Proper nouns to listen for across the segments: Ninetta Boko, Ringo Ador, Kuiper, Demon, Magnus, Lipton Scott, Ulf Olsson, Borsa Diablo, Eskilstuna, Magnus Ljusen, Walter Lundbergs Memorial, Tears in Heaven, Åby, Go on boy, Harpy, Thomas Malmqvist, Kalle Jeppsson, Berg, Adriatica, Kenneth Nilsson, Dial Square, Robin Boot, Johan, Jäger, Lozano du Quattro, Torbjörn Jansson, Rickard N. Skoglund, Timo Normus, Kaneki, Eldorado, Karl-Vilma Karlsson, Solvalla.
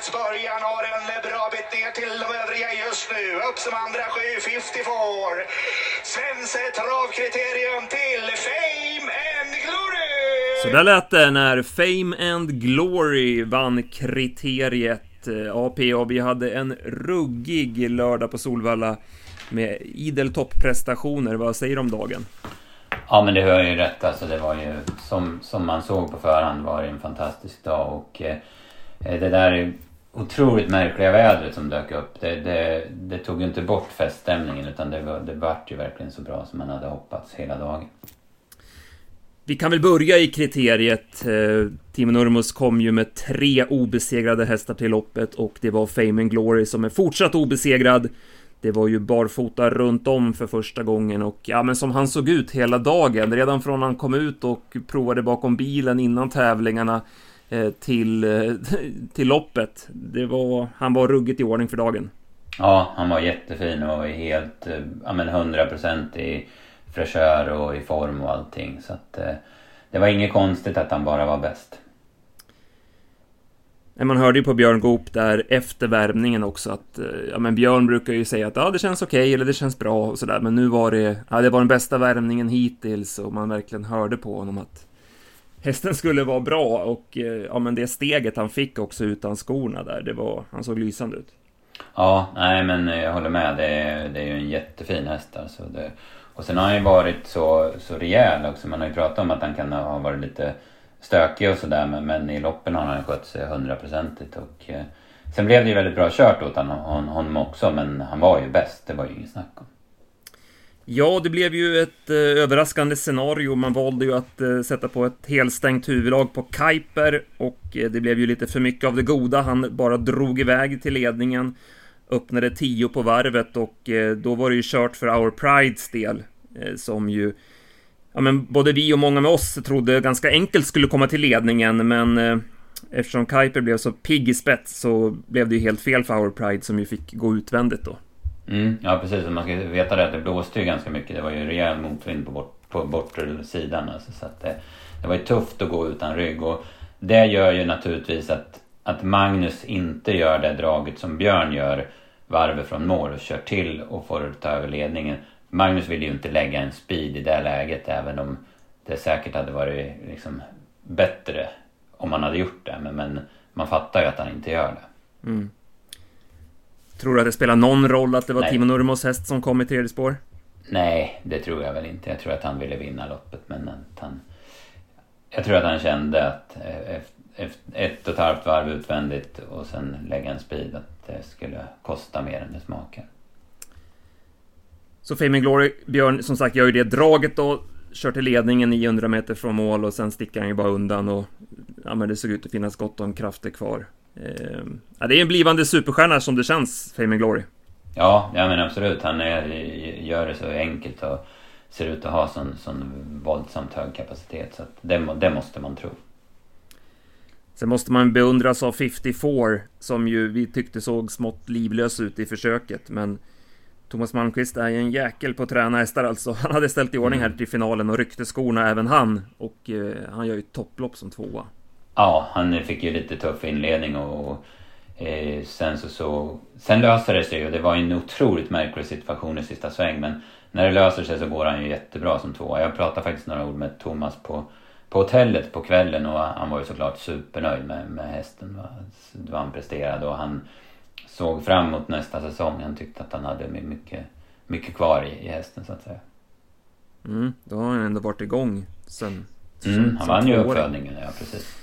loppets början har en bra bit ner till de övriga just nu. Upp som andra 7.54. Svensk travkriterium till Fame and Glory. Så där lät det när Fame and Glory vann kriteriet. AP och vi hade en ruggig lördag på Solvalla med idel topprestationer. Vad säger du om dagen? Ja, men det hör ju rätt. Alltså, det var ju som man såg på förhand var det en fantastisk dag. Och det där otroligt märkliga vädret som dök upp. Det tog ju inte bort feststämningen, utan det var ju verkligen så bra som man hade hoppats hela dagen. Vi kan väl börja i kriteriet. Timo Normus kom ju med 3 obesegrade hästar till loppet, och det var Fame and Glory som är fortsatt obesegrad. Det var ju barfota runt om för första gången, och ja, men som han såg ut hela dagen, redan från han kom ut och provade bakom bilen innan tävlingarna till loppet. Han var ruggigt i ordning för dagen. Ja, han var jättefin och helt 100% i fräschör och i form och allting. Så att, det var inget konstigt att han bara var bäst. Man hörde ju på Björn gå upp där efter värmningen också att Björn brukar ju säga att det känns okej, eller det känns bra och sådär. Men nu var det var den bästa värmningen hittills, och man verkligen hörde på honom att hästen skulle vara bra. Och det steget han fick också utan skorna där, han såg lysande ut. Ja, nej, men jag håller med. Det är ju en jättefin häst alltså. Och sen har han ju varit så rejäl också. Man har ju pratat om att han kan ha varit lite stökig och sådär, men i loppen har han skött sig 100%. Och sen blev det ju väldigt bra kört åt honom också, men han var ju bäst, det var ju inget snack om. Ja, det blev ju ett överraskande scenario. Man valde ju att sätta på ett helstängt huvudlag på Kuiper, och det blev ju lite för mycket av det goda. Han bara drog iväg till ledningen, öppnade 10 på varvet, och då var det ju kört för Our Prides del, som ju både vi och många med oss trodde ganska enkelt skulle komma till ledningen. Men eftersom Kuiper blev så pigg i spets så blev det ju helt fel för Our Pride, som ju fick gå utvändigt då. Ja, precis, man ska veta det, att det blåste ju ganska mycket. Det var ju en rejäl motvind på bortre sidan alltså, så att det var ju tufft att gå utan rygg. Och det gör ju naturligtvis att Magnus inte gör det draget som Björn gör, varvet från mål och kör till och får ta över ledningen. Magnus vill ju inte lägga en speed i det läget, även om det säkert hade varit liksom bättre om man hade gjort det. Men man fattar ju att han inte gör det. Mm. Tror du att det spelar någon roll att det var Timo Normus häst som kom i tredje spår? Nej, det tror jag väl inte. Jag tror att han ville vinna loppet, men jag tror att han kände att efter 1,5 varv utvändigt och sen lägga en speed, att det skulle kosta mer än det smakar. Så Fame and Glory, Björn, som sagt, gör ju det draget då, kör till ledningen 900 meter från mål, och sen stickar han ju bara undan, och det såg ut att finnas gott om krafter kvar. Det är en blivande superstjärna som det känns, Fame and Glory. Ja, men absolut. Han gör det så enkelt och ser ut att ha sån våldsamt hög kapacitet, så att det måste man tro. Sen måste man beundras av 54, som ju vi tyckte såg smått livlös ut i försöket, men Thomas Malmqvist är ju en jäkel på att träna hästar alltså. Han hade ställt i ordning här till finalen och ryckte skorna även han, och han gör ju topplopp som 2:a. Ja, han fick ju lite tuff inledning och sen löser det sig, och det var en otroligt märklig situation i sista sväng, men när det löser sig så går han ju jättebra som 2:a. Jag pratade faktiskt några ord med Thomas på hotellet på kvällen, och han var ju såklart supernöjd med hästen, vad han presterade, och han såg fram emot nästa säsong. Han tyckte att han hade mycket, mycket kvar i hästen, så att säga. Då har han ändå varit igång sen. Han vann ju uppfödningen, ja, precis.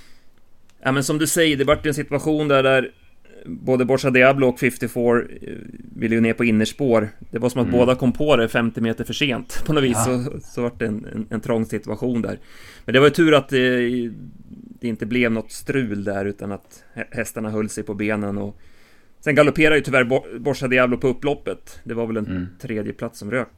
Ja, men som du säger, det var en situation där både Borsa Diablo och 54 ville ju ner på innerspår. Det var som att båda kom på det 50 meter för sent på något vis, så var det en trång situation där. Men det var ju tur att det inte blev något strul där, utan att hästarna höll sig på benen. Och sen galopperade ju tyvärr Borsa Diablo på upploppet. Det var väl en tredje plats som rök.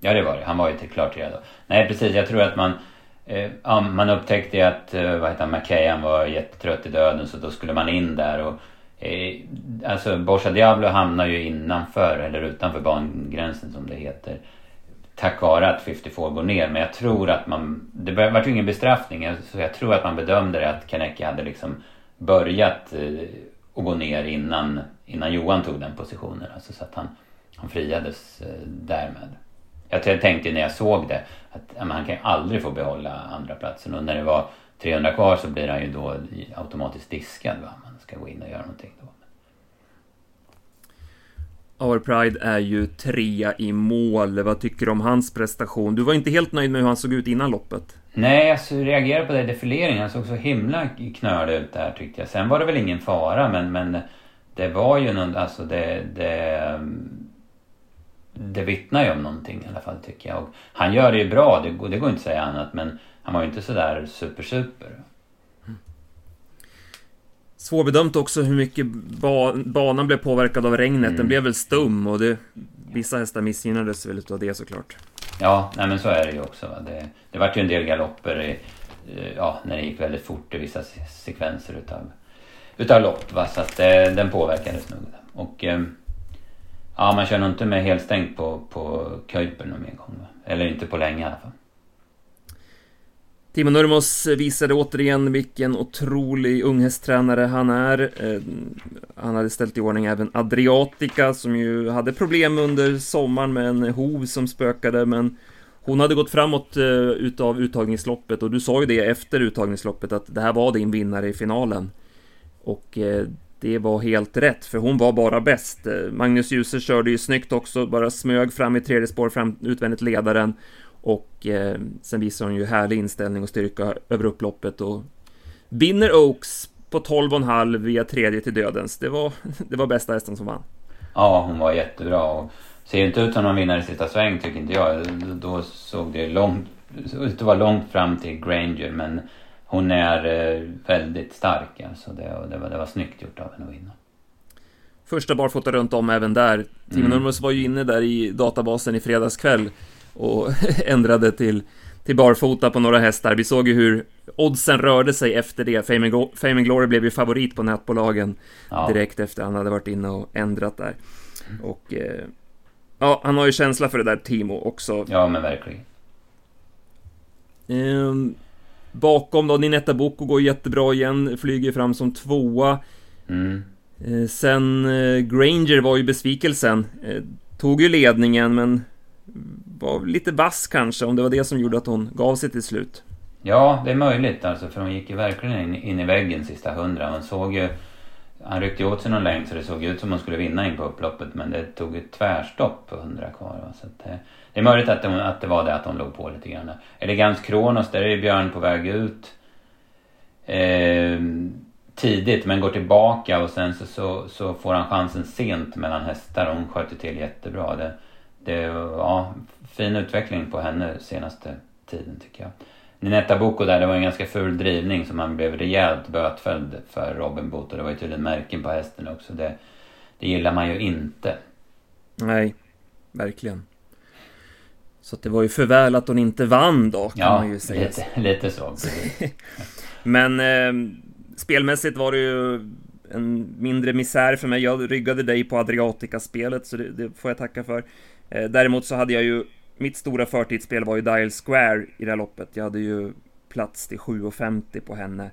Ja, det var det. Han var ju inte klart redo. Nej, precis. Jag tror att man upptäckte att McKay, han var jättetrött i döden, så då skulle man in där. Och Borsa Diablo hamnar ju innanför, eller utanför bangränsen som det heter, tack vare att 54 går ner. Men jag tror att det var ju ingen bestraffning, så jag tror att man bedömde det att Kaneki hade liksom börjat och gå ner innan Johan tog den positionen. Alltså, så att han friades därmed. Jag tänkte när jag såg det att men, han kan ju aldrig få behålla andra platsen. Och när det var 300 kvar så blir han ju då automatiskt diskad, va? Man ska gå in och göra någonting då. Our Pride är ju 3 i mål. Vad tycker du om hans prestation? Du var inte helt nöjd med hur han såg ut innan loppet. Nej, jag reagerade på det defileringen. Han såg så himla knölig ut där, tyckte jag. Sen var det väl ingen fara, men det var ju någon, alltså det vittnar ju om någonting i alla fall, tycker jag. Och han gör det ju bra, det går inte att säga annat, men han var ju inte så där super. Svårbedömt också hur mycket banan blev påverkad av regnet. Den blev väl stum och vissa hästar missgynnades väl utav det, såklart. Ja, nej, men så är det ju också. Va? Det var ju en del galopper när det gick väldigt fort i vissa sekvenser utav lopp. Va? Så att den påverkades nog. Och man kör nog inte med helt stängt på Kuiper någon mer gång. Va? Eller inte på länge i alla fall. Timo Normus visade återigen vilken otrolig unghästtränare han är. Han hade ställt i ordning även Adriatica, som ju hade problem under sommaren med en hov som spökade, men hon hade gått framåt utav uttagningsloppet, och du sa ju det efter uttagningsloppet att det här var din vinnare i finalen. Och det var helt rätt, för hon var bara bäst. Magnus Ljusen körde ju snyggt också, bara smög fram i tredje spår utvändigt ledaren. Och sen visar hon ju härlig inställning och styrka över upploppet och vinner Oaks på 12,5 via tredje till dödens. Det var bästa hästen som vann. Ja, hon var jättebra och ser inte ut som någon vinnare i sista sväng, tycker inte jag. Då såg det långt, det var långt fram till Granger, men hon är väldigt stark, alltså det var snyggt gjort av henne att vinna. Första barfota runt om även där. Timo Normus var ju inne där i databasen i fredagskväll och ändrade till barfota på några hästar. Vi såg ju hur oddsen rörde sig efter det. Fame and Glory blev ju favorit på nätbolagen direkt efter han hade varit inne och ändrat där. Och han har ju känsla för det där, Timo, också. Ja, men verkligen. Bakom då, Ninetta Boko går jättebra igen. Flyger fram som 2. Sen Granger var ju besvikelsen. Tog ju ledningen, men var lite vass kanske, om det var det som gjorde att hon gav sig till slut. Ja, det är möjligt alltså, för hon gick ju verkligen in i väggen sista 100. Hon såg ju, han ryckte åt sig någon längd så det såg ut som hon skulle vinna in på upploppet, men det tog ett tvärstopp på 100 kvar. Så att, det är möjligt att det var det, att hon låg på lite grann. Eller Gans Kronos, där är ju Björn på väg ut tidigt, men går tillbaka och sen så får han chansen sent mellan hästar och hon sköter till jättebra. Det var fin utveckling på henne senaste tiden, tycker jag. Ninetta Boko där, det var en ganska ful drivning som han blev rejält bötfälld för, Robin Boot, och det var ju tydligen märken på hästen också. Det gillar man ju inte. Nej, verkligen. Så det var ju för väl att hon inte vann då, kan man ju säga. Lite så. Men spelmässigt var det ju en mindre misär för mig. Jag ryggade dig på Adriatica-spelet, så det får jag tacka för. Däremot så hade jag ju, mitt stora förtidsspel var ju Dial Square i det här loppet. Jag hade ju plats till 7,50 på henne.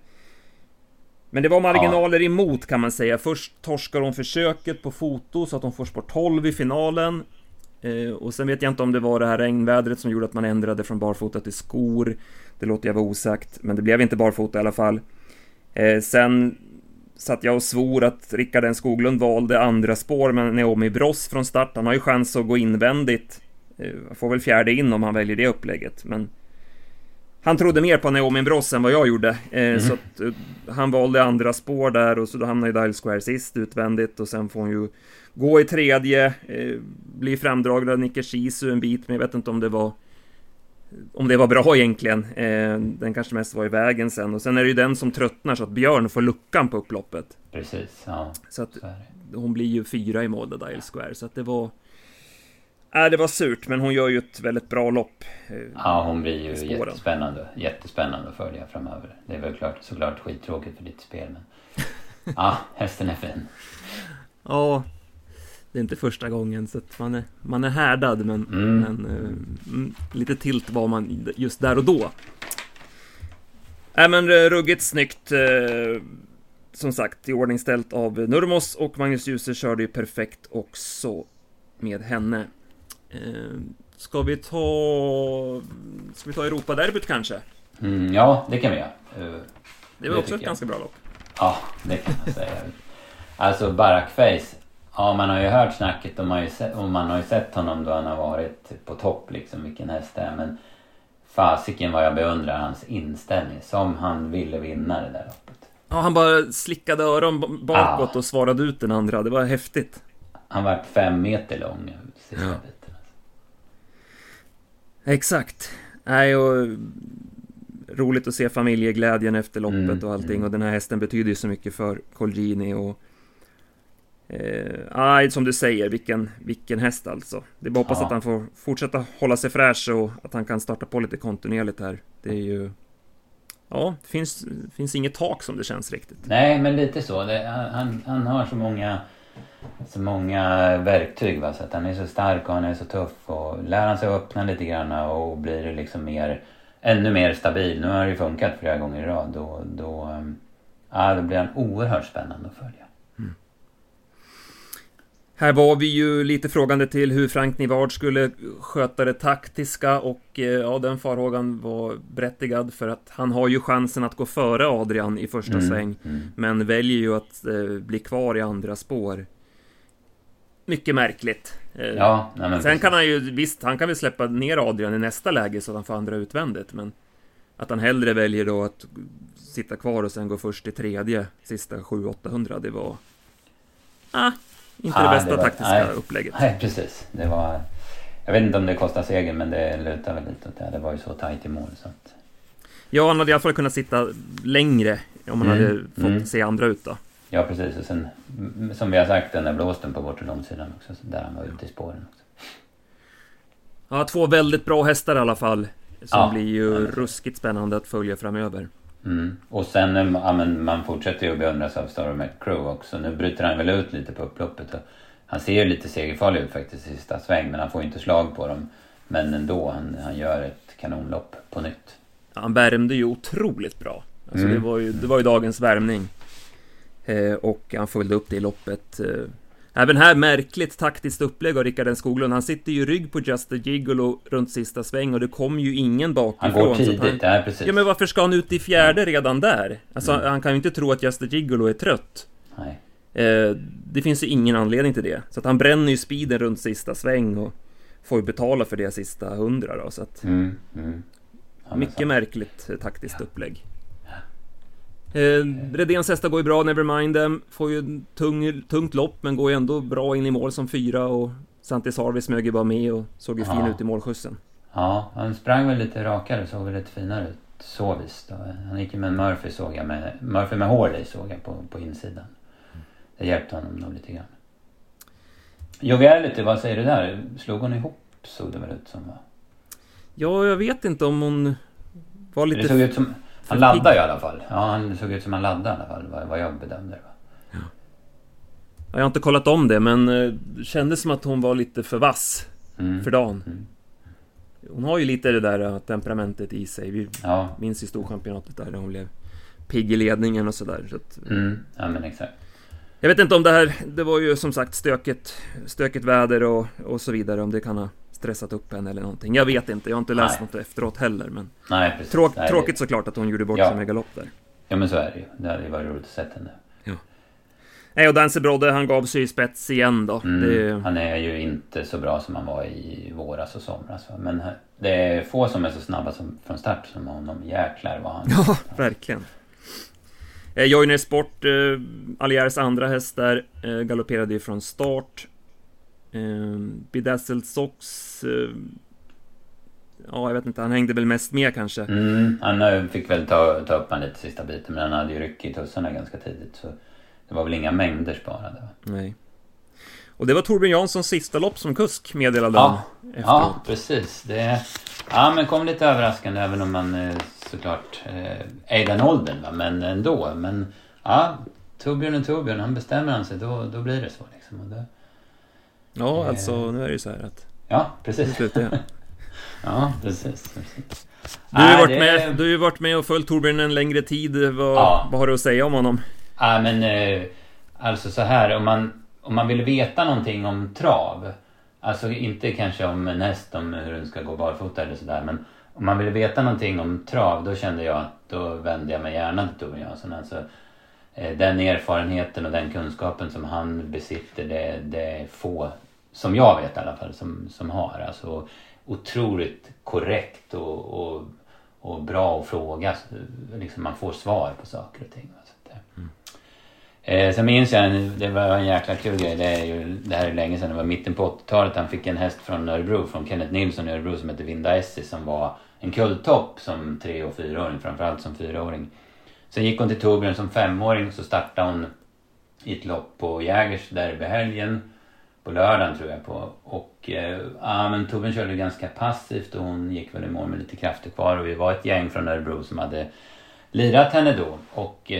Men det var marginaler emot, kan man säga. Först torskar hon försöket på foto så att hon får spår 12 i finalen. Och sen vet jag inte om det var det här regnvädret som gjorde att man ändrade från barfota till skor. Det låter jag vara osagt, men det blev inte barfota i alla fall. Sen satt jag och svor att Rickard N. Skoglund valde andra spår, men Naomi Bross från start, han har ju chans att gå invändigt. Får väl fjärde in om han väljer det upplägget, men han trodde mer på Naomi Bross än vad jag gjorde. Så att, han valde andra spår där, och så då hamnade ju Dial Square sist utvändigt, och sen får hon ju gå i tredje, bli framdragd av Nicker Sisu en bit, men jag vet inte om det var bra egentligen. Den kanske mest var i vägen sen. Och sen är det ju den som tröttnar så att Björn får luckan på upploppet. Precis, ja. Så att hon blir ju 4 i mål, Dial Square. Så att det var surt, men hon gör ju ett väldigt bra lopp. Ja, hon blir ju jättespännande att följa framöver. Det är väl klart, såklart skittråkigt för ditt spel, men ja, hästen är fin. Ja, det är inte första gången, så att man är härdad, men lite tilt var man just där och då. Men ruggigt snyggt som sagt i ordning ställt av Normus, och Magnus Ljusen körde ju perfekt också med henne. Ska vi ta Europa-derbyt kanske? Ja, det kan vi göra. Det var också ett ganska bra lopp. Ja, det kan man säga. Alltså Barakface, ja, man har ju hört snacket och man har ju sett honom då han har varit på topp liksom, vilken häst det är, men fasiken vad jag beundrar hans inställning, som han ville vinna det där loppet. Ja, han bara slickade öron bakåt och svarade ut den andra, det var häftigt. Han var 5 meter lång. Exakt. Nej, och roligt att se familjeglädjen efter loppet och allting. Och den här hästen betyder ju så mycket för Colgini. Och som du säger, vilken häst alltså. Det är bara hoppas att han får fortsätta hålla sig fräsch och att han kan starta på lite kontinuerligt här. Det är ju det finns inget tak som det känns riktigt. Nej, men lite så. Han har så många verktyg, va? Så att han är så stark och han är så tuff, och lär han sig att öppna lite grann och blir det liksom ännu mer stabil. Nu har det funkat flera gånger i rad, då blir han oerhört spännande att följa. Här var vi ju lite frågande till hur Frank Nivard skulle sköta det taktiska, och den farhågan var berättigad, för att han har ju chansen att gå före Adrian i första sväng, men väljer ju att bli kvar i andra spår. Mycket märkligt. Sen kan han ju, visst, han kan väl släppa ner Adrian i nästa läge så att han får andra utvändigt, men att han hellre väljer då att sitta kvar och sen gå först i tredje sista 7-800, det var... Inte det bästa taktiska upplägget. Nej, precis. Det var, jag vet inte om det kostar seger, men det lutar väl lite åt det. Det var ju så tajt i mål. Så att... Ja, han hade i alla fall kunnat sitta längre om man hade fått se andra ut då. Ja, precis. Och sen, som vi har sagt, den där blåsten på bort och långsidan också, där han var ute i spåren också. Ja, 2 väldigt bra hästar i alla fall. Som blir ju ruskigt spännande att följa framöver. Och sen man fortsätter ju att beundras av Star Met Crew också. Nu bryter han väl ut lite på upploppet och han ser ju lite segerfarlig ut faktiskt i sista sväng, men han får inte slag på dem. Men ändå, han gör ett kanonlopp på nytt. Han värmde ju otroligt bra, alltså, det var ju dagens värmning, och han följde upp det i loppet. Även här märkligt taktiskt upplägg av Rickard Skoglund. Han sitter ju rygg på Just a Gigolo runt sista sväng, och det kom ju ingen bakifrån. Han går tidigt, ja, precis. Ja, men varför ska han ut i fjärde redan där? Alltså, han kan ju inte tro att Just a Gigolo är trött. Nej. Det finns ju ingen anledning till det. Så att han bränner ju speeden runt sista sväng och får ju betala för det sista 100 då, så att... Ja, mycket märkligt taktiskt upplägg. Redéns hästar går ju bra, Nevermind Them får ju en tungt lopp, men går ju ändå bra in i mål som 4, och Santi Sarvi smög ju bara med och såg ju fin ut i målskjutsen. Ja, han sprang väl lite rakare, såg väl lite finare ut, så visst då. Han gick ju med Murphy, såg jag, med Murphy med hål i, såg jag på insidan. Det hjälpte honom nog lite grann. Joviality, vad säger du där? Slog hon ihop, såg det väl ut som, va? Ja, jag vet inte om hon var lite... Det såg ut som... Han laddar ju i alla fall. Ja, han såg ut som han laddade i alla fall, vad jag bedömde det. Ja. Jag har inte kollat om det, men kändes som att hon var lite för vass för dagen. Hon har ju lite det där temperamentet i sig. Vi minns ju storchampionatet där hon blev pigg i ledningen och sådär. Så att... Ja, men exakt. Jag vet inte om det här, det var ju som sagt stökigt väder och så vidare, om det kan ha stressat upp henne eller någonting. Jag vet inte, jag har inte läst något efteråt heller, men tråkigt såklart att hon gjorde bort sig med galopp där. Ja, men så är det ju. Det hade ju varit roligt att sett henne. Ja. Nej, och Dancer Brodde, han gav sig i spets igen då. Han är ju inte så bra som han var i våras och somras, va? Men det är få som är så snabba från start som honom. Jäklar vad han... Ja, verkligen. Joiner Sport, Alliers andra häst där, galopperade ju från start. Bedazzled Socks, jag vet inte, han hängde väl mest med kanske. Han fick väl ta upp han lite sista biten, men han hade ju ryck i tussarna ganska tidigt, så det var väl inga mängder sparade, va? Nej. Och det var Torbjörn Janssons sista lopp som kusk, meddelade han efteråt. Ja, precis. Men kom lite överraskande, även om man såklart är den åldern, va? Men ändå. Men Torbjörn, han bestämmer han sig, då blir det så liksom, och det... Ja, alltså nu är det ju så här att... Ja, precis. Ja, precis. Du har ju varit med och följt Torbjörn en längre tid. Vad har du att säga om honom? Ja, men alltså så här, om man vill veta någonting om trav, alltså inte kanske om näst, om hur den ska gå barfota eller sådär, men om man vill veta någonting om trav, då kände jag att då vände jag mig gärna till Torbjörn Jansson. Alltså, den erfarenheten och den kunskapen som han besitter, det är få, som jag vet i alla fall, som har. Alltså otroligt korrekt och bra att fråga. Liksom, man får svar på saker och ting. Sen minns jag, det var en jäkla kul grej, det här är länge sedan, det var mitten på 80-talet, han fick en häst från Örebro, från Kenneth Nilsson i Örebro, som hette Vinda Essi, som var en kulltopp som 3- och 4-åring, framförallt som 4-åring. Sen gick hon till Torbjörn som 5-åring, så startade hon i ett lopp på Jägers derbyhelgen, på lördagen tror jag på, och men Torbjörn körde ganska passivt och hon gick väl i mål med lite krafter kvar, och vi var ett gäng från Örebro som hade lirat henne då, och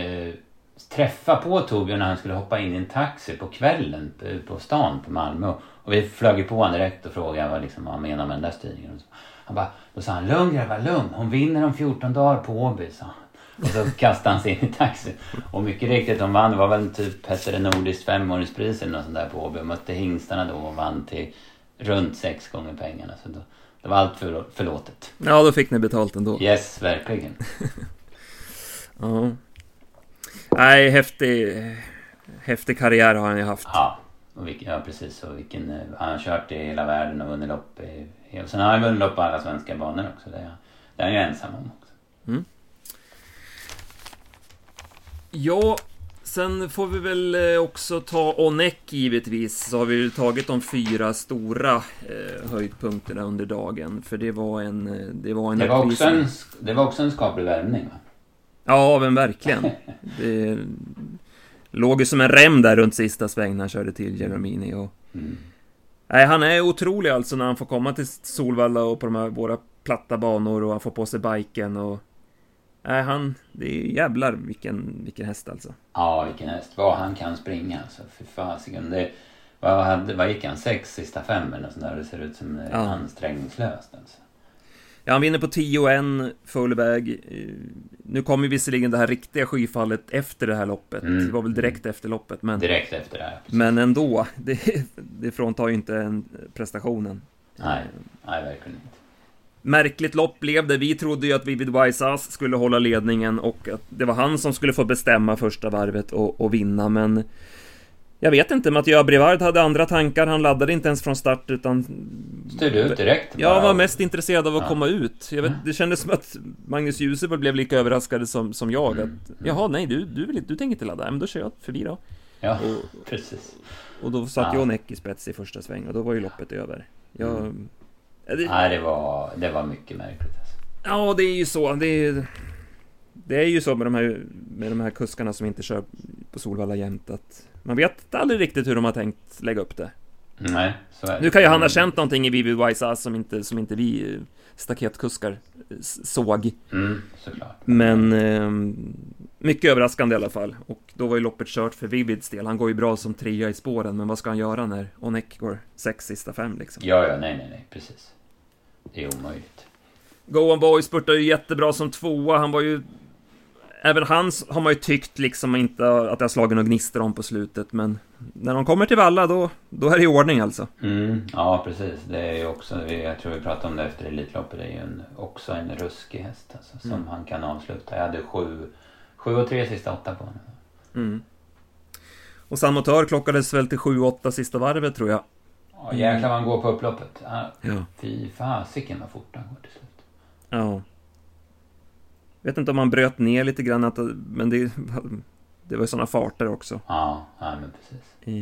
träffa på Torbjörn när han skulle hoppa in i en taxi på kvällen på stan på Malmö, och vi flög på honom direkt och frågade vad han menar med den där styrningen. Han bara, då sa han, lugn grabbar, lugn, hon vinner om 14 dagar på Åby, sa han. Och så kastade han sig in i taxi, och mycket riktigt, de vann. Det var väl typ, hette det nordiskt 5-åringspris eller något sånt där på Åby, och mötte hingstarna då och vann till runt 6 gånger pengarna, så då, det var allt förlåtet. Ja, då fick ni betalt ändå. Yes, verkligen. Ja. Nej, häftig karriär har han ju haft. Ja, och precis. Och han har kört i hela världen och vunnit lopp. Och sen har han vunnit lopp på alla svenska banor också. Det är han ju ensam om också. Mm. Ja, sen får vi väl också ta Onek givetvis. Så har vi ju tagit de 4 stora höjdpunkterna under dagen. För det var också en skaplig värvning, va? Ja, men verkligen. Det låg ju som en rem där runt sista sväng när han körde till Jeremini. Nej, han är otrolig alltså när han får komma till Solvalla och på de här våra platta banor, och han får på sig biken. Och nej, det är jävlar vilken häst alltså. Ja, vilken häst. Vad han kan springa alltså. Fy fasiken. Vad gick han? 6 sista 5 eller sådär. Det ser ut som ansträngningslöst alltså. Ja, han vinner på 10-1 full väg. Nu kom ju visserligen det här riktiga skyfallet efter det här loppet. Det var väl direkt efter loppet. Men, direkt efter det här. Precis. Men ändå, det fråntar ju inte prestationen. Nej, verkligen inte. Märkligt lopp blev det. Vi trodde ju att Vivid Waisas skulle hålla ledningen och att det var han som skulle få bestämma första varvet och vinna. Men jag vet inte, Mathieu Brevard hade andra tankar. Han laddade inte ens från start, utan styrde ut direkt. Jag var mest intresserad av att komma ut. Det kändes som att Magnus Ljusen blev lika överraskad som jag. Att, jaha, nej, du tänker inte ladda. Men då kör jag förbi då. Ja, och, precis. Och då satt jag Onek i spets i första sväng, och då var ju loppet över. Det var mycket märkligt alltså. Ja, det är ju så. Det är ju så med de här kuskarna som inte kör på Solvalla jämt, att man vet aldrig riktigt hur de har tänkt lägga upp det. Nej, så är det. Nu kan ju han ha känt någonting i Vivid Waisas som inte vi staketkuskar såg. Såklart. Men mycket överraskande i alla fall. Och då var ju loppet kört för Vivids del. Han går ju bra som 3 i spåren, men vad ska han göra när Onek går 6 sista 5 liksom? Ja, nej, precis. Det är omöjligt. Go On Boy spurtade ju jättebra som 2. Han var ju... Även hans har man ju tyckt liksom inte att jag slagit några gnistor om på slutet. Men när de kommer till Valla då är det i ordning alltså. Ja, precis. Det är ju också, jag tror vi pratade om det efter Elitloppet, det är ju också en ruskig häst alltså, som han kan avsluta. Jag hade 7 och 3 sista 8 på honom. Och Samotör klockades väl till 7-8 sista varvet tror jag. Ja, jäklar vad han går på upploppet. Fy fasiken vad fort han går till slut. Ja. Jag vet inte om man bröt ner lite grann, men det var ju sådana farter också. Ja, men precis.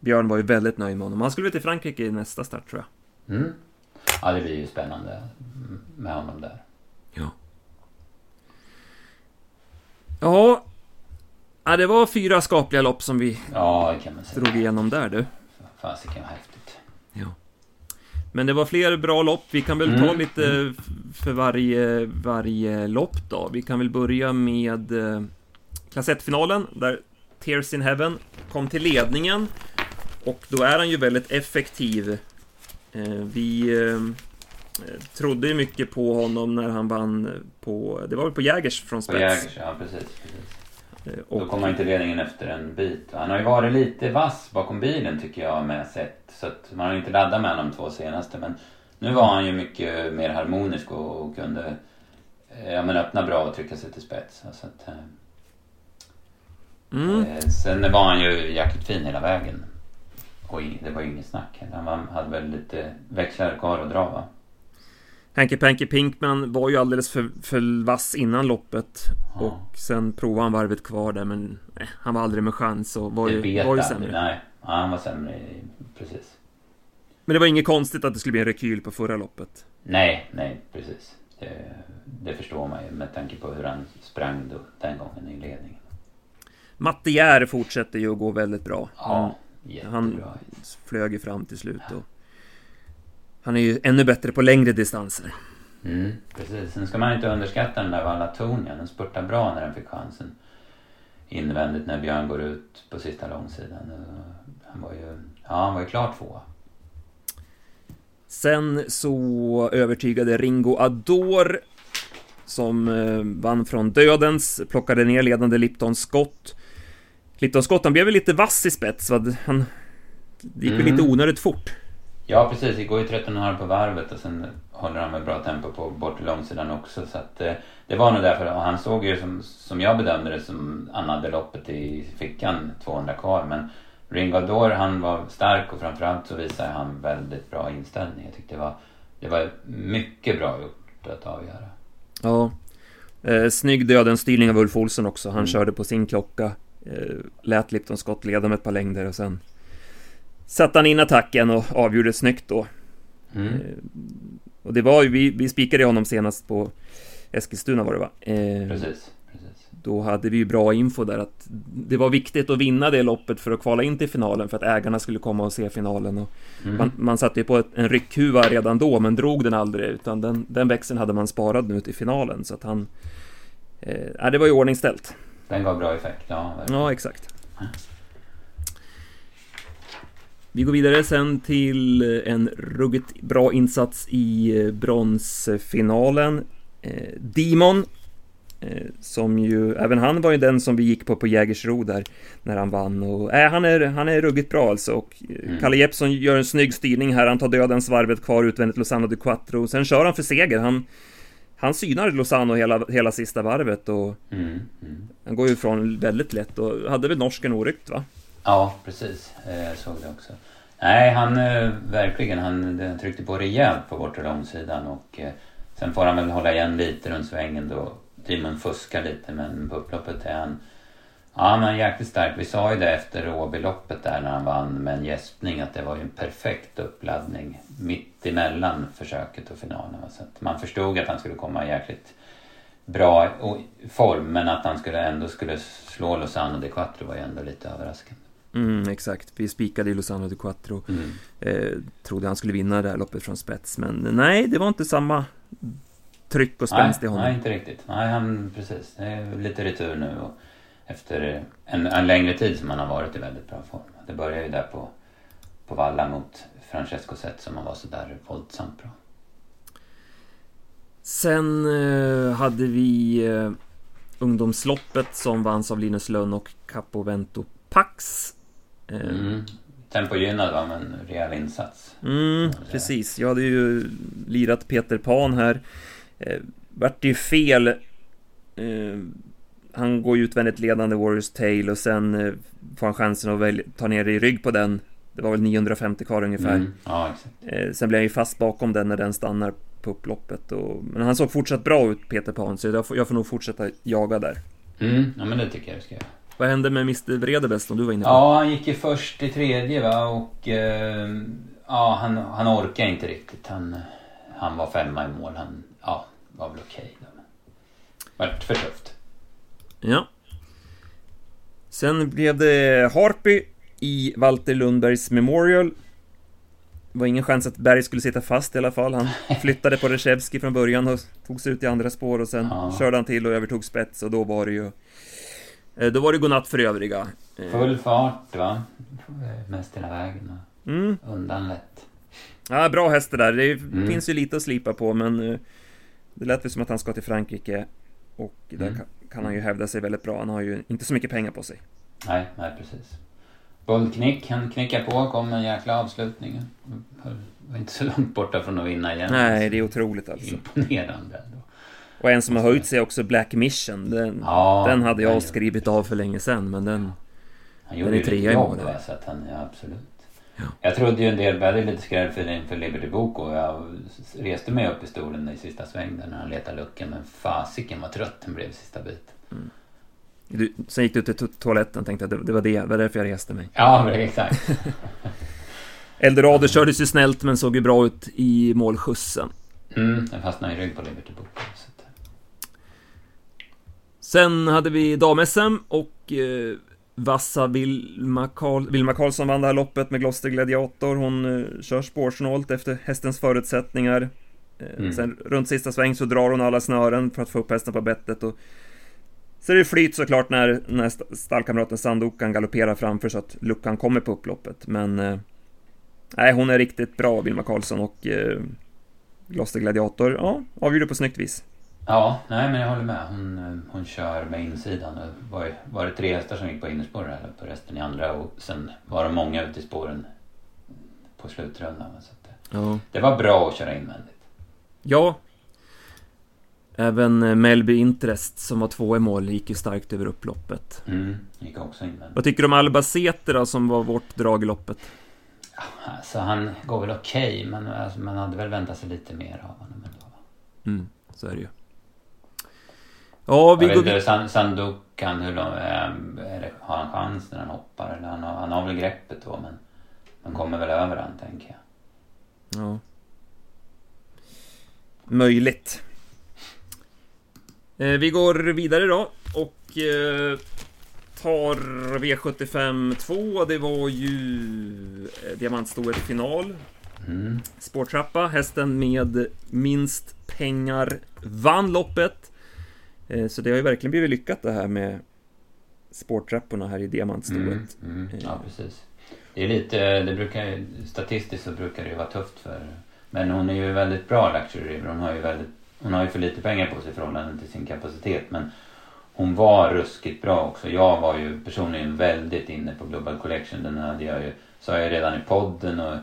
Björn var ju väldigt nöjd med honom. Han skulle till Frankrike i nästa start tror jag. Ja, det blir ju spännande med honom där. Ja, det var 4 skapliga lopp som vi drog igenom där du. Fasiken vad häftigt. Ja. Men det var fler bra lopp. Vi kan väl ta lite för varje lopp då. Vi kan väl börja med klass 1-finalen där Tears in Heaven kom till ledningen, och då är han ju väldigt effektiv. Vi trodde ju mycket på honom när han vann på Jägers från spets. På Jägers, ja precis. Då kommer inte ledningen efter en bit. Han har ju varit lite vass bakom bilen tycker jag med sett. Så att man har inte laddat med de två senaste. Men nu var han ju mycket mer harmonisk och kunde öppna bra och trycka sig till spets. Så att, sen var han ju jäkligt fin hela vägen. Och det var ju ingen snack. Han hade väl lite växlar kvar och dra va? Henke Penke Pinkman var ju alldeles för vass innan loppet. Ja. Och sen provade han varvet kvar där. Men han var aldrig med chans och var ju sämre. Nej, ja, han var sämre, precis. Men det var inget konstigt att det skulle bli en rekyl på förra loppet. Nej, precis. Det förstår man ju med tanke på hur han sprang då, den gången i ledningen. Matti Jär fortsätter ju att gå väldigt bra. Ja, jättebra. Han flög ju fram till slut och han är ju ännu bättre på längre distanser. Mm, precis. Sen ska man inte underskatta den där Vallatonia. Den spurtar bra när den fick chansen. Invändigt när Björn går ut på sista långsidan. Han var ju klart tvåa. Sen så övertygade Ringo Ador som vann från dödens, plockade ner ledande Lipton Scott. Lipton Scott, han blev väl lite vass i spets. Han gick väl lite onödigt fort. Ja, precis. Det går ju 13,5 på varvet och sen håller han med bra tempo på bort långsidan också. Så att, det var nog därför. Och han såg ju som jag bedömde det som han hade loppet i fickan 200 kvar. Men Ringo Ador, han var stark och framförallt så visade han väldigt bra inställning. Jag tyckte det var mycket bra gjort att avgöra. Ja, snygg dödenstyrning av Ulf Olsson också. Han körde på sin klocka, lät Lipton Scott leda med ett par längder och sen satte han in attacken och avgjorde snyggt då. Och det var ju, vi spikade honom senast på Eskilstuna var det va? Precis. Då hade vi ju bra info där att det var viktigt att vinna det loppet för att kvala in till finalen, för att ägarna skulle komma och se finalen och man satte ju på en ryckhuva redan då, men drog den aldrig, utan den växeln hade man sparat nu till finalen, så att han det var ju ordningställt. Den gav bra effekt, ja. Ja, exakt. Vi går vidare sen till en ruggigt bra insats i bronsfinalen. Demon, som ju, även han var ju den som vi gick på Jägersro där när han vann, och han är ruggigt bra alltså. Och Kalle Jeppsson gör en snygg styrning här, han tar dödens varvet kvar utvändigt Lozano du Quattro, sen kör han för seger. Han synar Lozano hela sista varvet och han går ju ifrån väldigt lätt och hade väl norsken oryckt va? Ja, precis, jag såg det också. Nej, han tryckte på rejält på bortre långsidan och sen får han väl hålla igen lite runt svängen då. Timon fuskar lite, men på upploppet är han... Ja, han är jäkligt stark. Vi sa ju det efter Åby-loppet där när han vann med en gäspning att det var ju en perfekt uppladdning mitt emellan försöket och finalen. Så att man förstod att han skulle komma i jäkligt bra form, men att han ändå skulle slå Lozano du Quattro var ju ändå lite överraskande. Exakt. Vi spikade i Lozano du Quattro. Trodde han skulle vinna det här loppet från spets, men nej, det var inte samma... tryck och spänst i honom. Nej, inte riktigt. Nej, han precis. Det är lite retur nu och efter en längre tid som han har varit i väldigt bra form. Det börjar ju där på Valla mot Francesco Zet som han var så där våldsamt bra. Sen hade vi ungdomsloppet som vanns av Linus Lönn och Capovento Pax. Tempogynnad var en rejäl insats. Precis. Jag hade ju lirat Peter Pan här. Vart det ju fel. Han går ju utvändigt ledande Warriors Tale och sen får han chansen att ta ner det i rygg på den. Det var väl 950 kvar ungefär. Ja, exakt. Sen blir han ju fast bakom den när den stannar på upploppet och... Men han såg fortsatt bra ut Peter Pan, så jag får nog fortsätta jaga där. Ja, men det tycker jag ska göra. Vad hände med Mr. Bredebest om du var inne på? Ja, han gick ju först i tredje va? Och han orkade inte riktigt. Han var femma i mål. Han var väl okej. Vart för tufft. Ja. Sen blev det Harpy i Walter Lundbergs Memorial. Det var ingen chans att Berg skulle sitta fast i alla fall. Han flyttade på Reshevski från början och tog sig ut i andra spår och sen körde han till och övertog spets och då var det ju... Då var det godnatt för övriga. Full fart va? Mest hela vägen. Undan lätt. Ja, bra häst där. Det finns ju lite att slipa på, men det lät väl som att han ska till Frankrike och där kan han ju hävda sig väldigt bra. Han har ju inte så mycket pengar på sig. Nej, nej precis. Bollknick, han knickar på och kom en jäkla avslutning. Var inte så långt borta från att vinna igen. Nej, det är otroligt alltså. Imponerande ändå. Och en som har höjt sig också, Black Mission. Den hade jag skrivit av för länge sedan, men den... Han gjorde ju lite jobb då, så att han, ja, absolut. Ja. Jag trodde ju en del väldigt lite skräll för Liberty Boko och jag reste mig upp i stolen i sista sväng när han letade luckan, men fasiken vad trött den blev sista biten. Mm. Sen gick du till toaletten och tänkte att det var därför jag reste mig. Ja, exakt. Eldorado kördes ju snällt men såg ju bra ut i målskjutsen. Den fastnade i rygg på Liberty Boko. Sen hade vi dam-SM och... Vilma Karlsson vann det här loppet med Gloster Gladiator. Hon kör spårsnålt efter hästens förutsättningar. Sen runt sista sväng så drar hon alla snören för att få upp hästen på bettet. Och så är det flyt såklart när stallkamraten Sandokan galopperar framför så att luckan kommer på upploppet. Men hon är riktigt bra, Vilma Karlsson, och Gloster Gladiator avgjorde på snyggt vis. Ja, nej men jag håller med. Hon kör med insidan. Det var det 3 hästar som gick på innerspår eller på resten i andra, och sen var det många ute i spåren på slutrundan. Så det var bra att köra invändigt. Ja. Även Melby Interest som var 2 i mål gick ju starkt över upploppet. Gick också invändigt. Vad tycker du om Albacete då, som var vårt drag i loppet? Ja, alltså han går väl okej, men alltså, man hade väl väntat sig lite mer av honom ändå. Så är det ju. Ja, vi går... Sandokan, hur lång, har han chans när han hoppar? Eller han har väl greppet då, men han kommer väl över han, tänker jag. Ja. Möjligt. Vi går vidare då och tar V75-2. Det var ju diamantstoet i final. Spårtrappa, hästen med minst pengar vann loppet. Så det har ju verkligen blivit lyckat det här med spårtrapporna här i diamantstoet. Ja, precis. Det är lite, statistiskt så brukar det ju vara tufft för... Men hon är ju väldigt bra Luxury River. Hon har ju för lite pengar på sig i förhållande till sin kapacitet. Men hon var ruskigt bra också. Jag var ju personligen väldigt inne på Global Collection. Den hade jag ju, sa jag redan i podden, och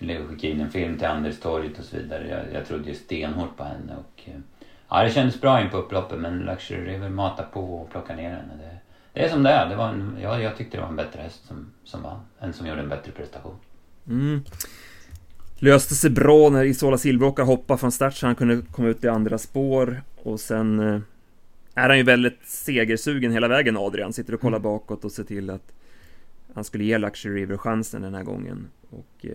skickade in en film till Anders Torget och så vidare. Jag trodde ju stenhårt på henne och... Ja, det kändes bra in på upploppet, men Luxury River matar på och plockar ner henne. Det är som det är. Det var jag tyckte det var en bättre häst som vann. En som gjorde en bättre prestation. Löste sig bra när Isola Silvråkar hoppade från start så han kunde komma ut i andra spår. Och sen är han ju väldigt segersugen hela vägen, Adrian. Sitter och kollar bakåt och ser till att han skulle ge Luxury River chansen den här gången. Och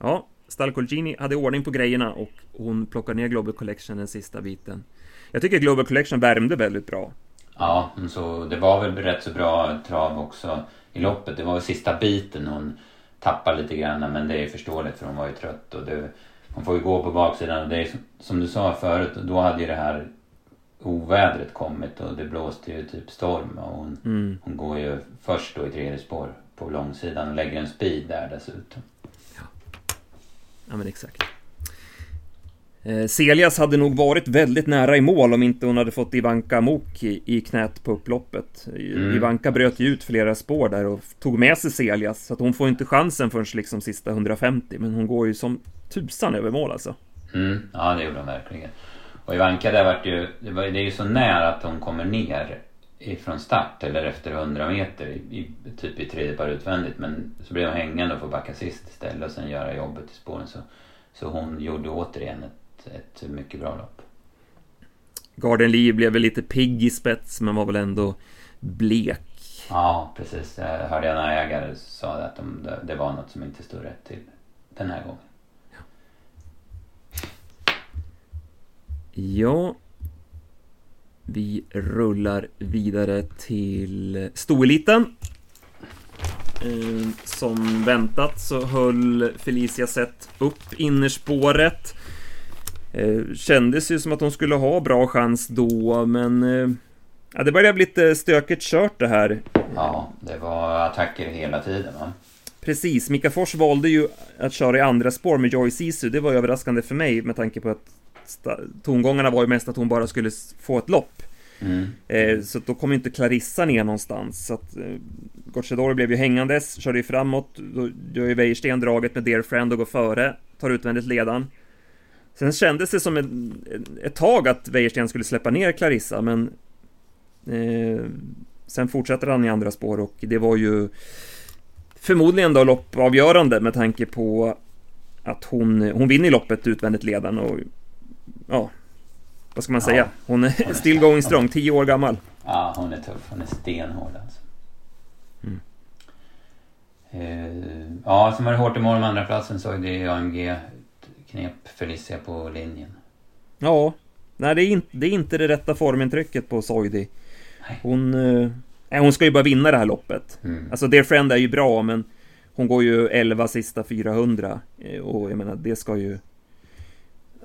ja... Stalcolgini hade ordning på grejerna och hon plockade ner Global Collection den sista biten. Jag tycker Global Collection värmde väldigt bra. Ja, så det var väl rätt så bra trav också i loppet. Det var väl sista biten hon tappade lite grann, men det är förståeligt för hon var ju trött och hon får ju gå på baksidan. Det är som du sa förut, då hade ju det här ovädret kommit och det blåste ju typ storm och hon går ju först då i tredje spår på långsidan och lägger en speed där dessutom. Ja, men exakt. Celias hade nog varit väldigt nära i mål om inte hon hade fått Ivanka Mok i knät på upploppet. Ivanka bröt ju ut flera spår där och tog med sig Celias, så att hon får inte chansen förrän liksom sista 150, men hon går ju som tusan över mål alltså. Ja, det gjorde hon verkligen. Och Ivanka där det är ju så nära att hon kommer ner ifrån start eller efter 100 meter typ i tredje par utvändigt, men så blev hon hängande och får backa sist istället och sen göra jobbet i spåren, så hon gjorde återigen ett mycket bra lopp. Garden Lee blev väl lite pigg i spets men var väl ändå blek. Ja, precis. Jag hörde jag när ägare sa att det var något som inte stod rätt till den här gången. Ja. Vi rullar vidare till Stoeliten. Som väntat så höll Felicia Sett upp innerspåret. Kändes ju som att hon skulle ha bra chans då, men det började bli lite stökigt kört det här. Ja, det var attacker hela tiden, va? Precis, Mika Fors valde ju att köra i andra spår med Joyce Isu. Det var överraskande för mig med tanke på att tongångarna var ju mest att hon bara skulle få ett lopp. Så att då kom inte Clarissa ner någonstans. Så att Gocciador blev ju hängandes, körde ju framåt. Då är Wäjersten draget med Dear Friend och går före, tar utvändigt ledan. Sen kändes det som ett tag att Wäjersten skulle släppa ner Clarissa, men sen fortsätter han i andra spår, och det var ju förmodligen då loppavgörande med tanke på att hon vinner loppet utvändigt ledan. Och ja, vad ska man säga? Hon är still going strong, 10 år gammal. Ja, hon är tuff, hon är stenhård alltså. Mm. Ja, som var det hårt i morgon, andra platsen såg det AMG knep Felicia på linjen. Ja, nej, det är inte det rätta formintrycket på Soidi. Hon ska ju bara vinna det här loppet. Alltså Dear Friend är ju bra, men hon går ju 11 sista 400, och jag menar det ska ju,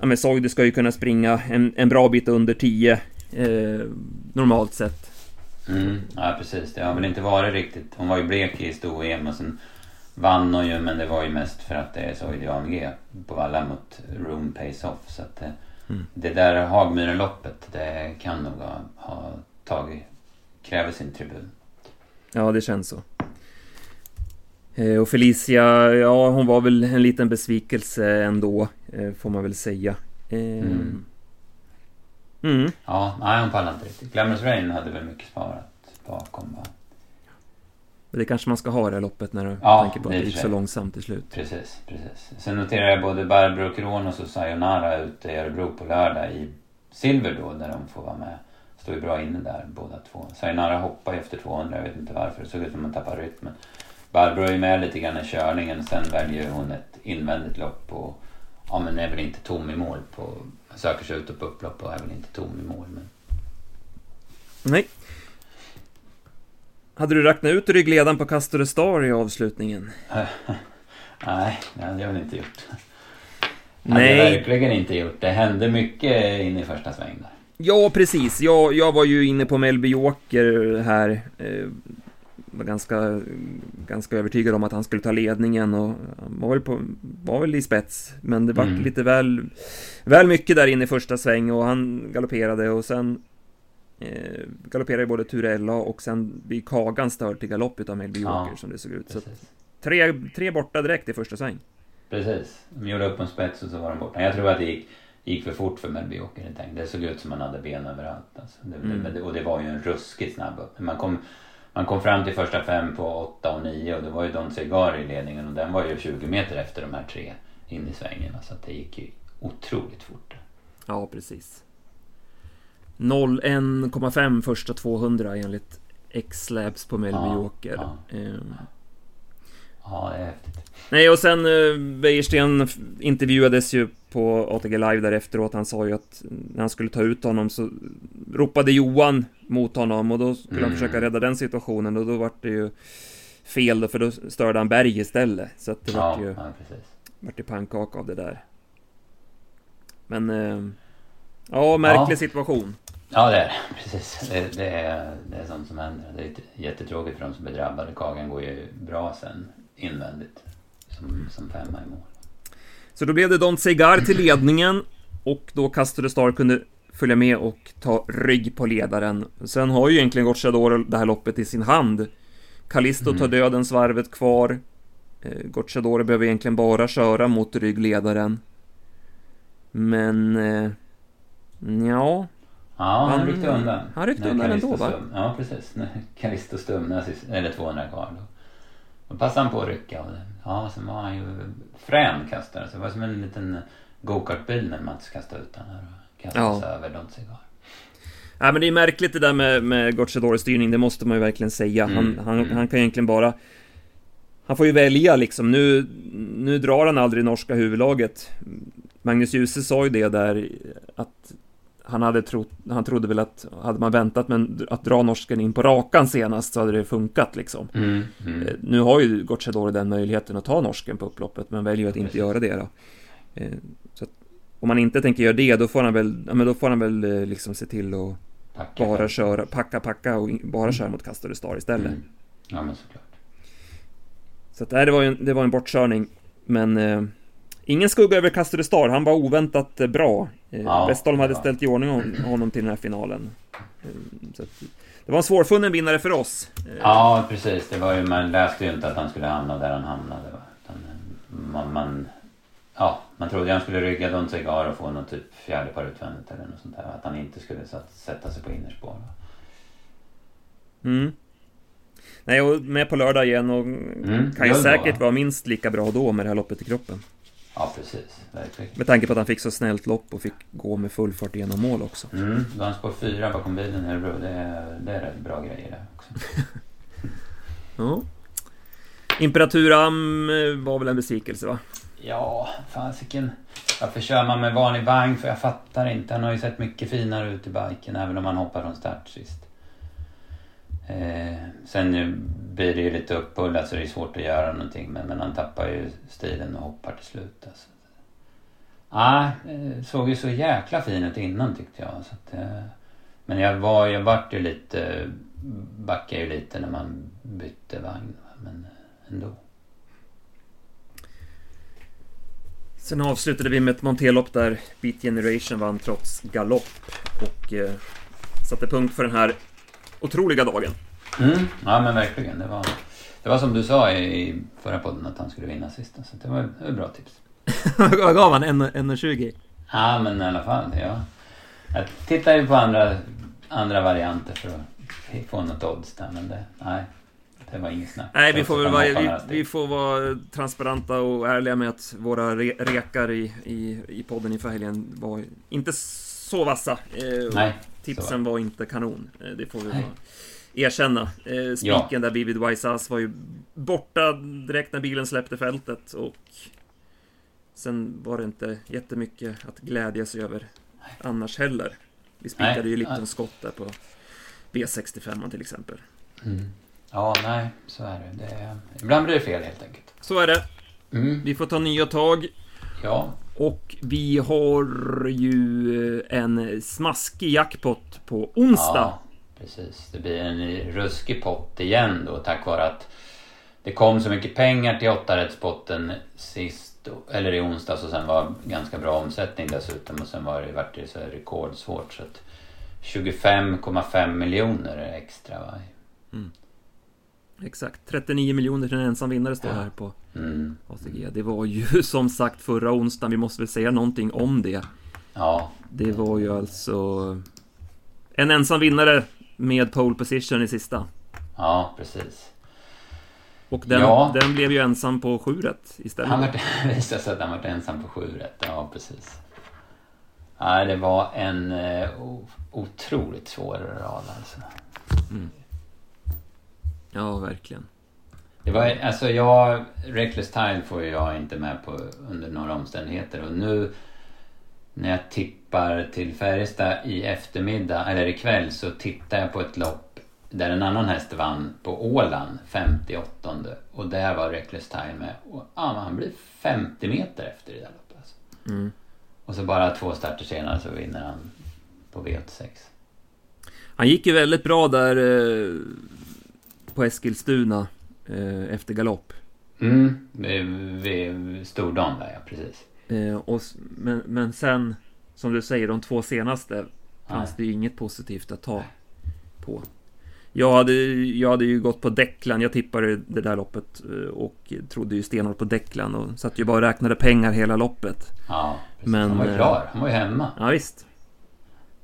ja, men Soidi ska ju kunna springa en bra bit under 10 normalt sett. Ja, precis, det har väl inte varit riktigt. Hon var ju blek i Sto-EM och sen vann hon ju, men det var ju mest för att det är Soidi AMG på Valla mot Room Pays Off, så att det där Hagmyrenloppet, det kan nog ha tagit, kräver sin tribun. Ja, det känns så. Och Felicia, ja, hon var väl en liten besvikelse ändå, får man väl säga. Ja, nej, hon pallade inte riktigt. Glamorous Rain hade väl mycket sparat bakom, va? Men det kanske man ska ha det loppet när du tänker på att det gick så långsamt till slut. Precis. Sen noterar jag både Barbro Kronos och Sayonara ute i Örebro på lördag i silver då, där de får vara med. Står ju bra inne där, båda två. Sayonara hoppar efter 200, jag vet inte varför. Det såg ut som man tappar rytmen. Barbro är med lite grann i körningen, sen väljer hon ett invändigt lopp på, ja, men är väl inte tom i mål på, söker sig ut på upplopp och är väl inte tom i mål, men... Nej. Hade du räknat ut ryggledan på Castor och Star i avslutningen? Nej, det hade jag väl inte gjort. Nej. Hade verkligen inte gjort. Det hände mycket in i första sväng där. Ja, precis. Jag var ju inne på Melby Joker här. Var ganska övertygad om att han skulle ta ledningen, och var väl i spets, men det var lite väl mycket där inne i första sväng, och han galopperade, och sen galopperade både Turella och sen blir Kagan störd till galopp utav Melby Joker, som det såg ut. Så tre borta direkt i första sväng. Precis. De gjorde upp en spets och så var de borta. Jag tror att det gick för fort för Melby Joker. Det såg ut som man hade ben överallt. Alltså. Och det var ju en ruskig snabb upp. Man kom fram till första 5 på 8 och 9, och det var ju Don Cigar i ledningen, och den var ju 20 meter efter de här tre in i svängen, så att det gick ju otroligt fort. Ja, precis. 0,1,5 första 200 enligt X-Labs på Melby Joker. Ja, det är häftigt. Nej, och sen Wäjersten intervjuades ju på ATG Live därefteråt. Han sa ju att när han skulle ta ut honom så ropade Johan mot honom, och då skulle han försöka rädda den situationen, och då var det ju fel då, för då störde han Berg istället. Så att det vart ju pannkaka av det där. Men märklig situation. Ja, det är precis. Det är sånt som händer. Det är jättetråkigt för dem som blir drabbade. Kagan går ju bra sen invändigt som femma i mål. Så då blev det Don Cigar till ledningen, och då Castor Star kunde följa med och ta rygg på ledaren. Sen har ju egentligen Gocciador det här loppet i sin hand. Callisto tar dödens varvet kvar. Gocciador behöver egentligen bara köra mot ryggledaren. Men han ryckte undan. Han ryckte undan ändå, va? Ja, precis. När Callisto stumnade, eller 200 kvar då. Då passade han på att rycka. Ja, sen var han ju frän kastare. Så det var som en liten go-kartbil när Mats kastade ut den här och kastades över Don Cigar. Ja, men det är märkligt det där med Gocciadors styrning. Det måste man ju verkligen säga. Han kan egentligen bara... Han får ju välja liksom. Nu drar han aldrig norska huvudlaget. Magnus Ljusen sa ju det där att... Han trodde väl att hade man väntat men att dra norsken in på rakan senast så hade det funkat liksom. Nu har ju Gocciador den möjligheten att ta norsken på upploppet, men väljer att inte göra det då. Så att, om man inte tänker göra det, då får han väl liksom se till att bara köra packa och bara köra mot Castor och Star istället. Ja, men såklart. Så att, nej, det var en bortkörning, men ingen skugga över Castor de Star, han var oväntat bra. Westholm hade ställt i ordning honom till den här finalen. Så att, det var en svårfunnen vinnare för oss. Ja, precis. Det var ju, man läste ju inte att han skulle hamna där han hamnade. Utan man trodde han skulle rygga Don Cigar och få någon typ fjärde par utvändigt eller något sånt där. Att han inte skulle sätta sig på innerspår. Mm. Nej, och med på lördag igen och kan ju säkert vara minst lika bra då med det här loppet i kroppen. Ja, precis. Verkligen. Med tanke på att han fick så snällt lopp och fick gå med full fart genom mål också. Mm, då han spår 4 bakom bilen här, det är rätt bra grejer där också. Ja. Imperaturam var väl en besvikelse, va? Ja, fasiken. Varför kör man med vanlig vagn? För jag fattar inte. Han har ju sett mycket finare ut i biken, även om han hoppar från start sist. Sen blir det ju lite uppbullat så det är svårt att göra någonting, men han tappar ju stilen och hoppar till slut alltså. Såg ju så jäkla fin ut innan, tyckte jag, så att, men jag vart ju lite, backade ju lite när man bytte vagn, men ändå. Sen avslutade vi med ett montelopp där Beat Generation vann trots galopp och satte punkt för den här otroliga dagen. Ja, men verkligen. Det var som du sa i förra podden att han skulle vinna sista. Så det var ett bra tips. Vad gav han? 1,20? Ja, men i alla fall. Ja. Jag tittar ju på andra varianter för att få något odds där. Men det var inget snack. Nej, vi får vara transparenta och ärliga med att våra rekar i podden inför helgen var inte så vassa. Nej. Tipsen var inte kanon, det får vi bara erkänna. Spiken där Vivid Waisas var ju borta direkt när bilen släppte fältet, och sen var det inte jättemycket att glädjas över annars heller. Vi spikade ju lite skott där på B65 till exempel. Ja, nej, så är det. Ibland blir det fel helt enkelt. Så är det. Vi får ta nya tag. Ja. Och vi har ju en smaskig jackpot på onsdag. Ja, precis. Det blir en ruskig pott igen då, tack vare att det kom så mycket pengar till 8-rättspotten sist, eller i onsdags, och sen var ganska bra omsättning dessutom, och sen vart det så rekordsvårt, så att 25,5 miljoner är extra, va? Exakt, 39 miljoner till en ensam vinnare står här på ACG. Det var ju som sagt förra onsdagen, vi måste väl säga någonting om det. Ja. Det var ju alltså en ensam vinnare med pole position i sista. Ja, precis. Och den blev ju ensam på 7-rätt istället. Det visade sig att han var ensam på 7-rätt, ja precis. Ja, det var en otroligt svår rad alltså. Ja, verkligen. Det var, alltså Reckless Tile får jag inte med på under några omständigheter. Och nu när jag tippar till Färjestad i eftermiddag, eller ikväll, så tittar jag på ett lopp där en annan häst vann på Åland, 58. Och där var Reckless Tile med. Och han blir 50 meter efter det där loppet. Alltså. Och så bara 2 starter senare så vinner han på V86. Han gick ju väldigt bra där... på Eskilstuna efter galopp. Vi stod dem där, ja, precis. Men sen, som du säger, de 2 senaste fanns det ju inget positivt att ta på. Jag hade ju gått på Declan, jag tippade det där loppet och trodde ju stenhårt på Declan och satt ju bara och räknade pengar hela loppet. Ja, precis. Men han var ju klar, han var ju hemma. Ja, visst.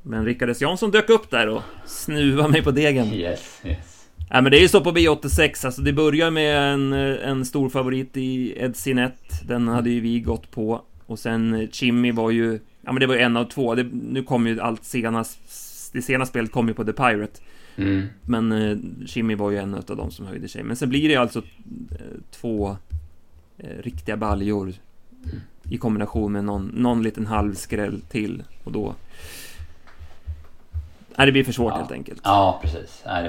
Men Rickard S. Jansson dök upp där och snuvade mig på degen. Yes. Ja, men det är ju så på B86, alltså det börjar med en stor favorit i Edsinet. Den hade ju vi gått på. Och sen Chimmy var ju, ja men det var en av 2. Nu kom ju allt senast. Det senaste spelet kom ju på The Pirate. Men Chimmy var ju en av de som höjde sig. Men sen blir det alltså 2 riktiga baljor i kombination med någon liten halvskräll till. Och då... Nej, det blir för svårt helt enkelt. Ja, precis. Nej,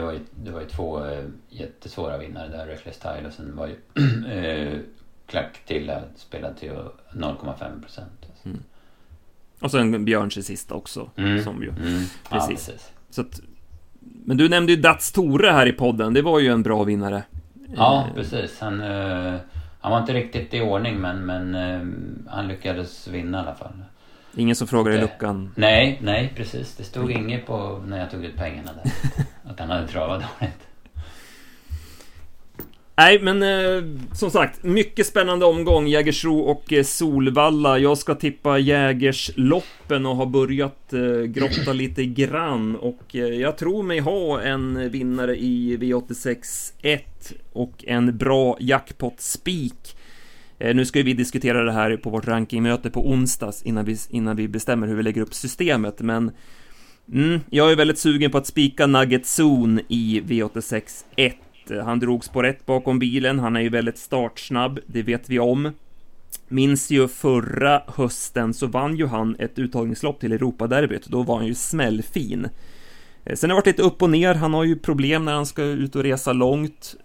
det var ju 2 jättesvåra vinnare där, Reckless Tile, och sen var ju Klack till att spela till 0,5%. Mm. Och sen Björns i sista också. Som ju. Precis. Så att, men du nämnde ju Dats Tore här i podden. Det var ju en bra vinnare. Ja, precis. Han var inte riktigt i ordning, men han lyckades vinna i alla fall. Ingen som frågar i luckan. Nej, nej, precis. Det stod inget på när jag tog ut pengarna där att han hade travat dåligt. Nej, men som sagt, mycket spännande omgång, Jägersro och Solvalla. Jag ska tippa Jägersloppen och har börjat grotta lite grann. Och jag tror mig ha en vinnare i V86-1 och en bra jackpot-spik. Nu ska vi diskutera det här på vårt rankingmöte på onsdags innan vi bestämmer hur vi lägger upp systemet. Men jag är väldigt sugen på att spika Nugget Zone i V86-1. Han drogs på rätt bakom bilen. Han är ju väldigt startsnabb, det vet vi om. Minns ju förra hösten så vann ju han ett uttagningslopp till Europaderbyt. Då var han ju smällfin. Sen har det varit lite upp och ner. Han har ju problem när han ska ut och resa långt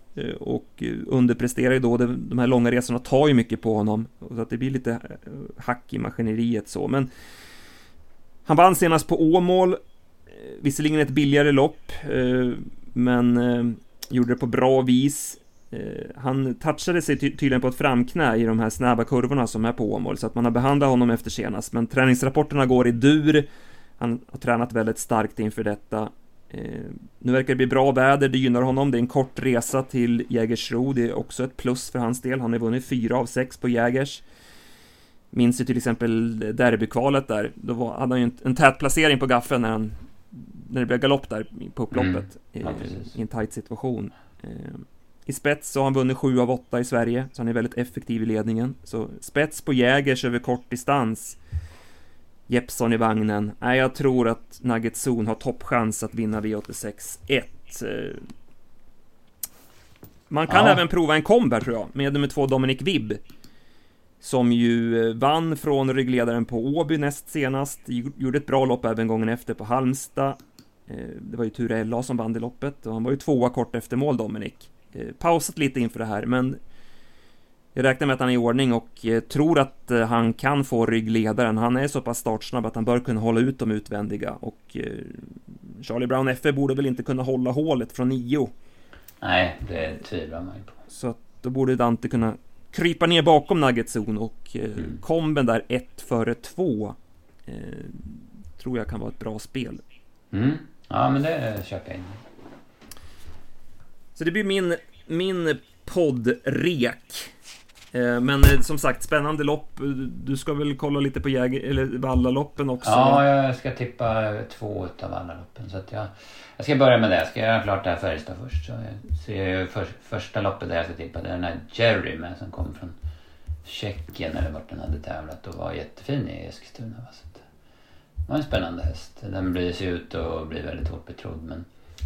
och underpresterar ju då. De här långa resorna tar ju mycket på honom, så att det blir lite hack i maskineriet så. Men han vann senast på Åmål. Visserligen ett billigare lopp, men gjorde det på bra vis. Han touchade sig tydligen på ett framknä i de här snabba kurvorna som är på Åmål, så att man har behandlat honom efter senast. Men träningsrapporterna går i dur. Han har tränat väldigt starkt inför detta. Nu verkar det bli bra väder, det gynnar honom. Det är en kort resa till Jägersro. Det är också ett plus för hans del. Han har vunnit 4 av 6 på Jägers. Minns ju till exempel derbykvalet där. Då hade han ju en tät placering på gaffen när det blev galopp där på upploppet, i en tight situation. I spets så har han vunnit 7 av 8 i Sverige, så han är väldigt effektiv i ledningen. Så spets på Jägers över kort distans, Jeppson i vagnen. Nej, jag tror att Nugget Zone har toppchans att vinna V86-1. Man kan även prova en komber, tror jag, med nummer 2 Dominic Vibb, som ju vann från ryggledaren på Åby näst senast. Gjorde ett bra lopp även gången efter på Halmstad. Det var ju Turella som vann det loppet, och han var ju 2:a kort efter mål, Dominic. Pausat lite inför det här, men jag räknar med att han är i ordning och tror att han kan få ryggledaren. Han är så pass startsnabb att han bör kunna hålla ut de utvändiga, och Charlie Brown FF borde väl inte kunna hålla hålet från 9. Nej, det tvivlar man ju på. Så att då borde Dante kunna krypa ner bakom Nugget Zone, och komben där 1 före 2 tror jag kan vara ett bra spel. Ja, men det köper jag in. Så det blir min poddrek. Men som sagt, spännande lopp. Du ska väl kolla lite på Vallaloppen också? Ja, jag ska tippa 2 av Vallaloppen, så att jag ska börja med det. Ska jag göra klart det här Färjestad först, så ser första loppet där jag ska tippa. Det är den här Jerry med, som kom från Tjeckien eller vart den hade tävlat, och var jättefin i Eskilstuna, så att det var en spännande häst. Den blir sig ut och blir väldigt hårt betrodd. Men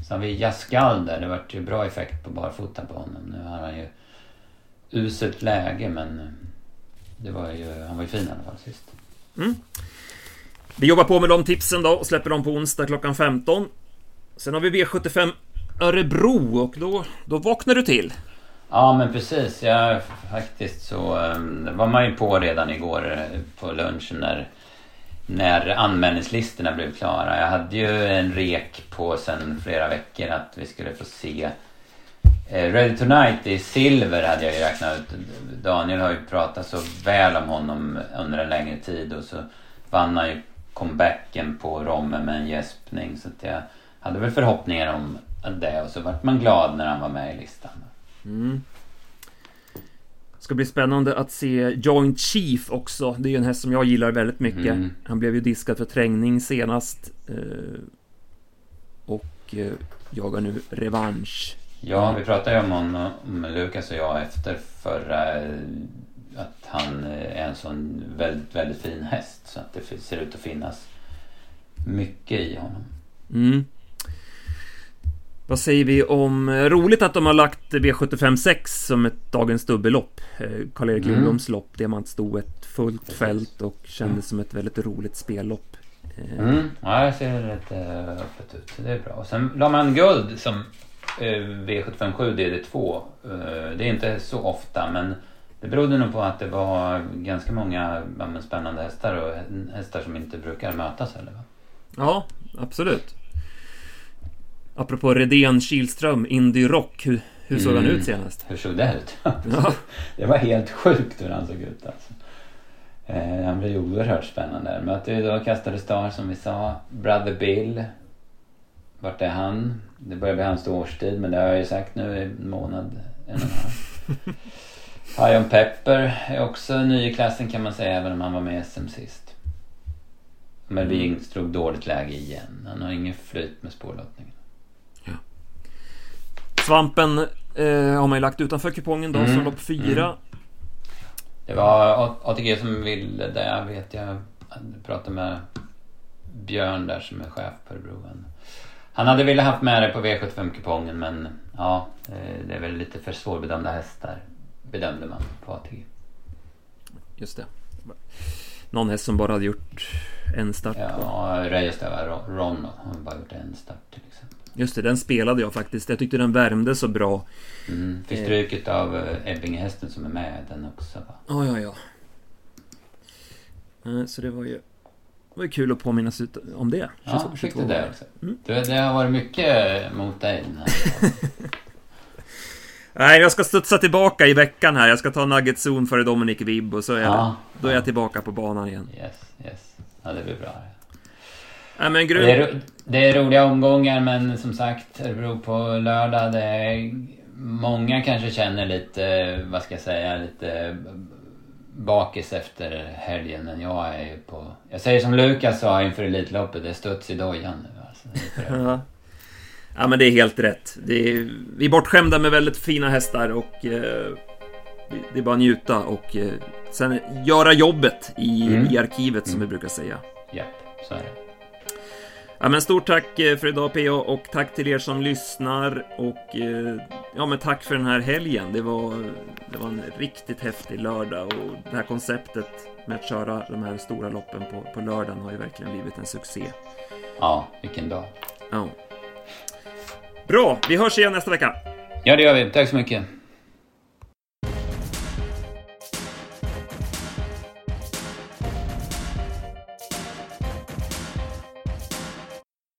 sen har vi Jaskal där. Det var ju bra effekt på barfotan på honom. Nu har han ju uselt läge, men han var ju fin i alla fall sist. Vi jobbar på med de tipsen då och släpper dem på onsdag klockan 15. Sen har vi V75 Örebro, och då vaknar du till. Ja, men precis. Jag faktiskt så var man ju på redan igår på lunchen när anmälningslistorna blev klara. Jag hade ju en rek på sen flera veckor att vi skulle få se Ready Tonight i silver, hade jag ju räknat ut. Daniel har ju pratat så väl om honom under en längre tid, och så vann han ju comebacken på Romme med en gäspning, så att jag hade väl förhoppningar om det, och så vart man glad när han var med i listan. Ska bli spännande att se Joint Chief också. Det är ju en häst som jag gillar väldigt mycket. Han blev ju diskad för trängning senast, och jagar nu revansch. Ja, vi pratade ju om honom, om Lukas och jag, efter förra, att han är en sån väldigt, väldigt fin häst, så att det ser ut att finnas mycket i honom. Vad säger vi om... Roligt att de har lagt V75-6 som ett dagens dubbellopp. Karl-Erik Lindholms lopp. Det man stod ett fullt fält och kändes som ett väldigt roligt spellopp. Ja, det ser rätt öppet ut. Det är bra. Och sen la man guld som V75-7 DD2. Det är inte så ofta, men det berodde nog på att det var ganska många spännande hästar, och hästar som inte brukar mötas heller, va? Ja, absolut. Apropå Redén Kihlström, Indie Rock, hur såg han ut senast? Hur såg det ut? Det var helt sjukt hur han såg ut, alltså. Han blir oerhört spännande. Möter ju då Kastade Star som vi sa. Brother Bill. Vart är han? Det börjar bli hans årstid, men det har jag ju sagt nu i en månad. High on Pepper är också ny i klassen kan man säga, även om han var med SM sist. Men vi drog dåligt läge igen. Han har ingen flyt med spårlottningen. Ja. Svampen har man ju lagt utanför kupongen då, som lopp 4. Mm. Det var ATG som ville det. Jag vet, jag pratade med Björn där som är chef på Örebroen. Han hade velat haft med det på V75-kupongen, men ja, det är väl lite för svårbedömda hästar, bedömde man på ATG. Just det. Någon häst som bara hade gjort en start. Ja, Ron har bara gjort en start till exempel. Just det, den spelade jag faktiskt. Jag tyckte den värmde så bra. Fick stryket av Ebbinghästen som är med den också, va? Ja. Så det var ju... Det var kul att påminnas ut om det. 22, ja, fick du det också. Det har varit mycket mot dig den här. Nej, jag ska studsa tillbaka i veckan här. Jag ska ta Nuggetzon före Dominik Vibb och så är då är jag tillbaka på banan igen. Yes. Ja, det blir bra. Nej, men det är roliga omgångar, men som sagt, det beror på lördag. Det är... Många kanske känner lite, vad ska jag säga, lite... bakis efter helgen, men jag är på... Jag säger som Lukas sa inför Elitloppet, det är studs i dojan nu. Alltså. Ja, men det är helt rätt. Vi är bortskämda med väldigt fina hästar och det är bara njuta och sen göra jobbet i arkivet som vi brukar säga. Ja, så är det. Ja, men stort tack för idag PA, och tack till er som lyssnar, och ja, men tack för den här helgen. Det var en riktigt häftig lördag, och det här konceptet med att köra de här stora loppen på lördagen har ju verkligen blivit en succé. Ja, vilken dag. Ja. Bra, vi hörs igen nästa vecka. Ja, det gör vi. Tack så mycket.